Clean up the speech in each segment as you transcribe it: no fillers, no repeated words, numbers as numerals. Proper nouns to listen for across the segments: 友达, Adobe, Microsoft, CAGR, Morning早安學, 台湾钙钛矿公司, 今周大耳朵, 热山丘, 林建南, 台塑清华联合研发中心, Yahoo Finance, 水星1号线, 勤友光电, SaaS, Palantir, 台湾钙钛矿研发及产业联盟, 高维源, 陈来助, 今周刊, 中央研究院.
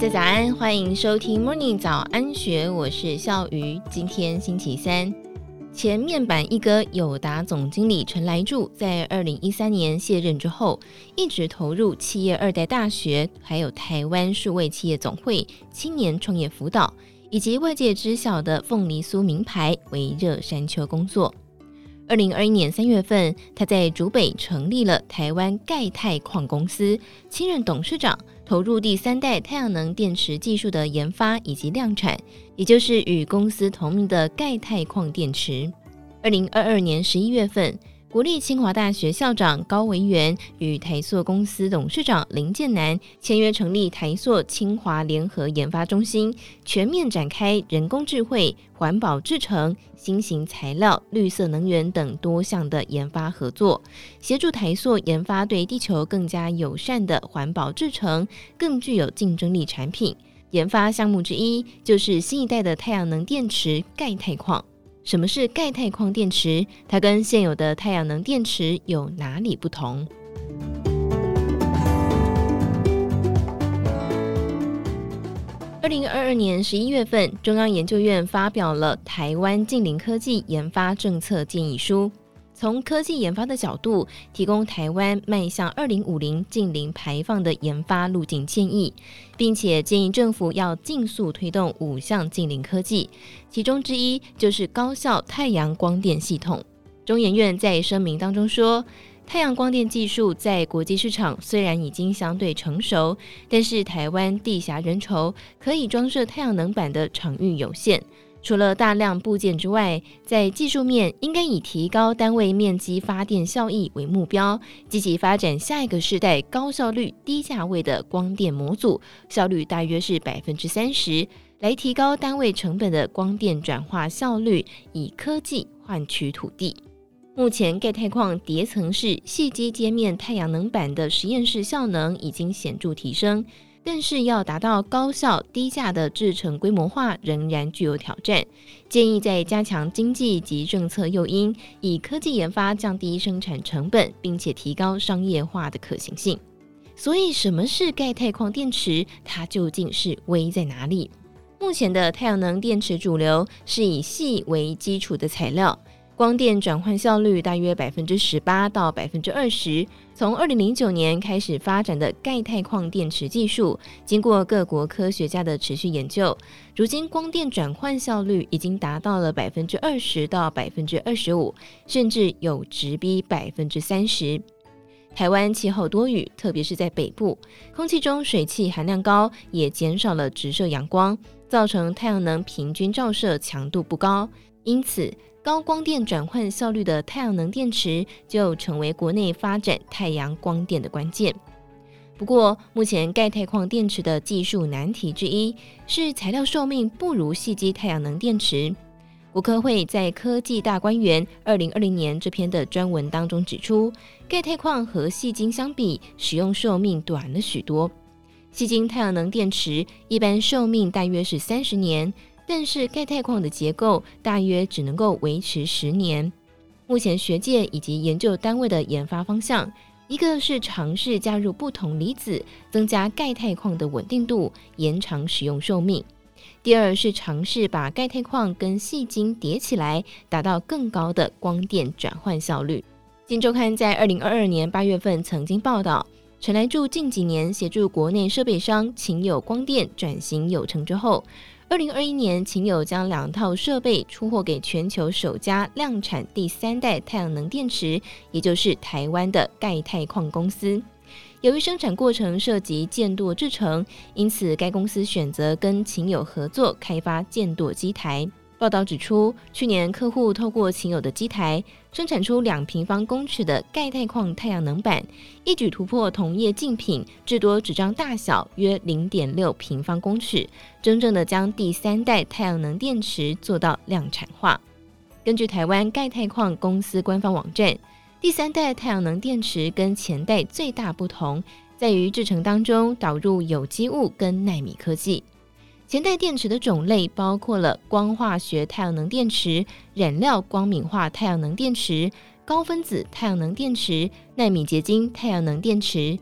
家早安，欢迎收听 Morning 早安学，我是笑瑜。今天星期三，前面板一哥友达总经理陈来助在2013年卸任之后，一直投入企业二代大学，还有台湾数位企业总会、青年创业辅导，以及外界知晓的凤梨酥名牌为热山丘工作。2021年3月份，他在竹北成立了台湾钙钛矿公司，新任董事长，投入第三代太阳能电池技术的研发以及量产，也就是与公司同名的钙钛矿电池。2022年11月份，国立清华大学校长高维源与台塑公司董事长林建南签约成立台塑清华联合研发中心，全面展开人工智慧、环保制程、新型材料、绿色能源等多项的研发合作，协助台塑研发对地球更加友善的环保制程、更具有竞争力产品。研发项目之一就是新一代的太阳能电池钙钛矿。什么是钙钛矿电池？它跟现有的太阳能电池有哪里不同？2022年11月份，中央研究院发表了《台湾近邻科技研发政策建议书》，从科技研发的角度，提供台湾迈向2050近零排放的研发路径建议，并且建议政府要尽速推动5项近零科技，其中之一就是高效太阳光电系统。中研院在声明当中说，太阳光电技术在国际市场虽然已经相对成熟，但是台湾地狭人稠，可以装设太阳能板的场域有限。除了大量部件之外，在技术面应该以提高单位面积发电效益为目标，积极发展下一个世代高效率低价位的光电模组，效率大约是 30%， 来提高单位成本的光电转化效率，以科技换取土地。目前钙钛矿叠层式细基接面太阳能板的实验室效能已经显著提升，但是要达到高效低价的制程规模化仍然具有挑战，建议在加强经济及政策诱因，以科技研发降低生产成本，并且提高商业化的可行性。所以什么是钙钛矿电池？它究竟是威在哪里？目前的太阳能电池主流是以矽为基础的材料，光电转换效率大约 18% 到 20%， 从2009年开始发展的钙钛矿电池技术，经过各国科学家的持续研究，如今光电转换效率已经达到了 20% 到 25%， 甚至有直逼 30%。 台湾气候多雨，特别是在北部，空气中水汽含量高，也减少了直射阳光，造成太阳能平均照射强度不高，因此高光电转换效率的太阳能电池就成为国内发展太阳光电的关键。不过，目前钙钛矿电池的技术难题之一是材料寿命不如矽基太阳能电池。国科会在科技大观园2020年这篇的专文当中指出，钙钛矿和矽晶相比，使用寿命短了许多。矽晶太阳能电池一般寿命大约是30年，但是钙钛矿的结构大约只能够维持10年。目前学界以及研究单位的研发方向，一个是尝试加入不同离子，增加钙钛矿的稳定度，延长使用寿命；第二是尝试把钙钛矿跟矽晶叠起来，达到更高的光电转换效率。《今周刊》在2022年8月份曾经报道，陈来助近几年协助国内设备商勤友光电转型有成之后，2021年勤友将2套设备出货给全球首家量产第3代太阳能电池，也就是台湾的钙钛矿公司。由于生产过程涉及间惰制程，因此该公司选择跟勤友合作开发间惰机台。报道指出，去年客户透过勤友的机台生产出2平方公尺的钙钛矿太阳能板，一举突破同业竞品至多纸张大小约 0.6 平方公尺，真正的将第3代太阳能电池做到量产化。根据台湾钙钛矿公司官方网站，第3代太阳能电池跟前代最大不同在于制程当中导入有机物跟奈米科技。前代电池的种类包括了光化学太阳能电池、染料光敏化太阳能电池、高分子太阳能电池、奈米结晶太阳能电池。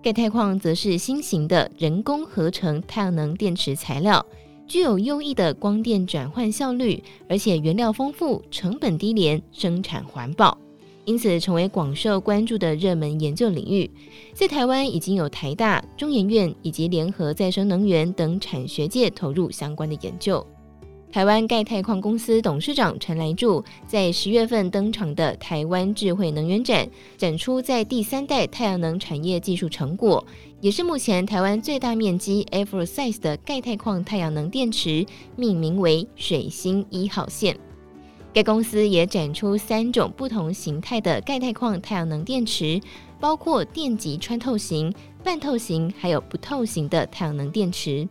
钙钛矿则是新型的人工合成太阳能电池材料，具有优异的光电转换效率，而且原料丰富，成本低廉，生产环保，因此成为广受关注的热门研究领域。在台湾已经有台大、中研院以及联合再生能源等产学界投入相关的研究。台湾钙钛矿公司董事长陈来助在10月份登场的台湾智慧能源展，展出在第3代太阳能产业技术成果，也是目前台湾最大面积 A4 size 的钙钛矿太阳能电池，命名为水星1号线。该公司也展出3种不同形态的钙钛矿太阳能电池，包括电极穿透型、半透型还有不透型的太阳能电池。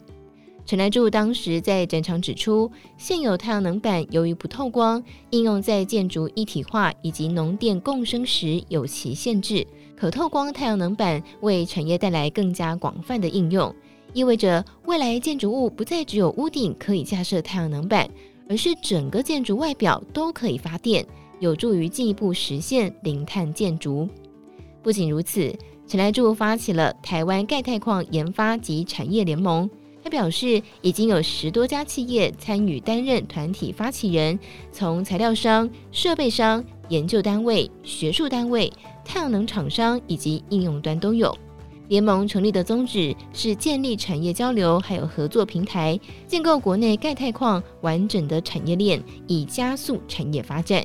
陈来助当时在展场指出，现有太阳能板由于不透光，应用在建筑一体化以及农电共生时有其限制，可透光太阳能板为产业带来更加广泛的应用，意味着未来建筑物不再只有屋顶可以架设太阳能板，而是整个建筑外表都可以发电，有助于进一步实现零碳建筑。不仅如此，陈来助发起了台湾钙钛矿研发及产业联盟，他表示，已经有10多家企业参与担任团体发起人，从材料商、设备商、研究单位、学术单位、太阳能厂商以及应用端都有。联盟成立的宗旨是建立产业交流还有合作平台，建构国内钙钛矿完整的产业链，以加速产业发展。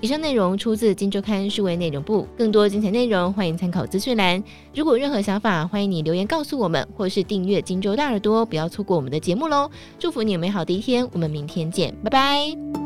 以上内容出自《今周刊》数位内容部，更多精彩内容欢迎参考资讯栏。如果有任何想法，欢迎你留言告诉我们，或是订阅《今周大耳朵》，不要错过我们的节目喽！祝福你有美好的一天，我们明天见，拜拜。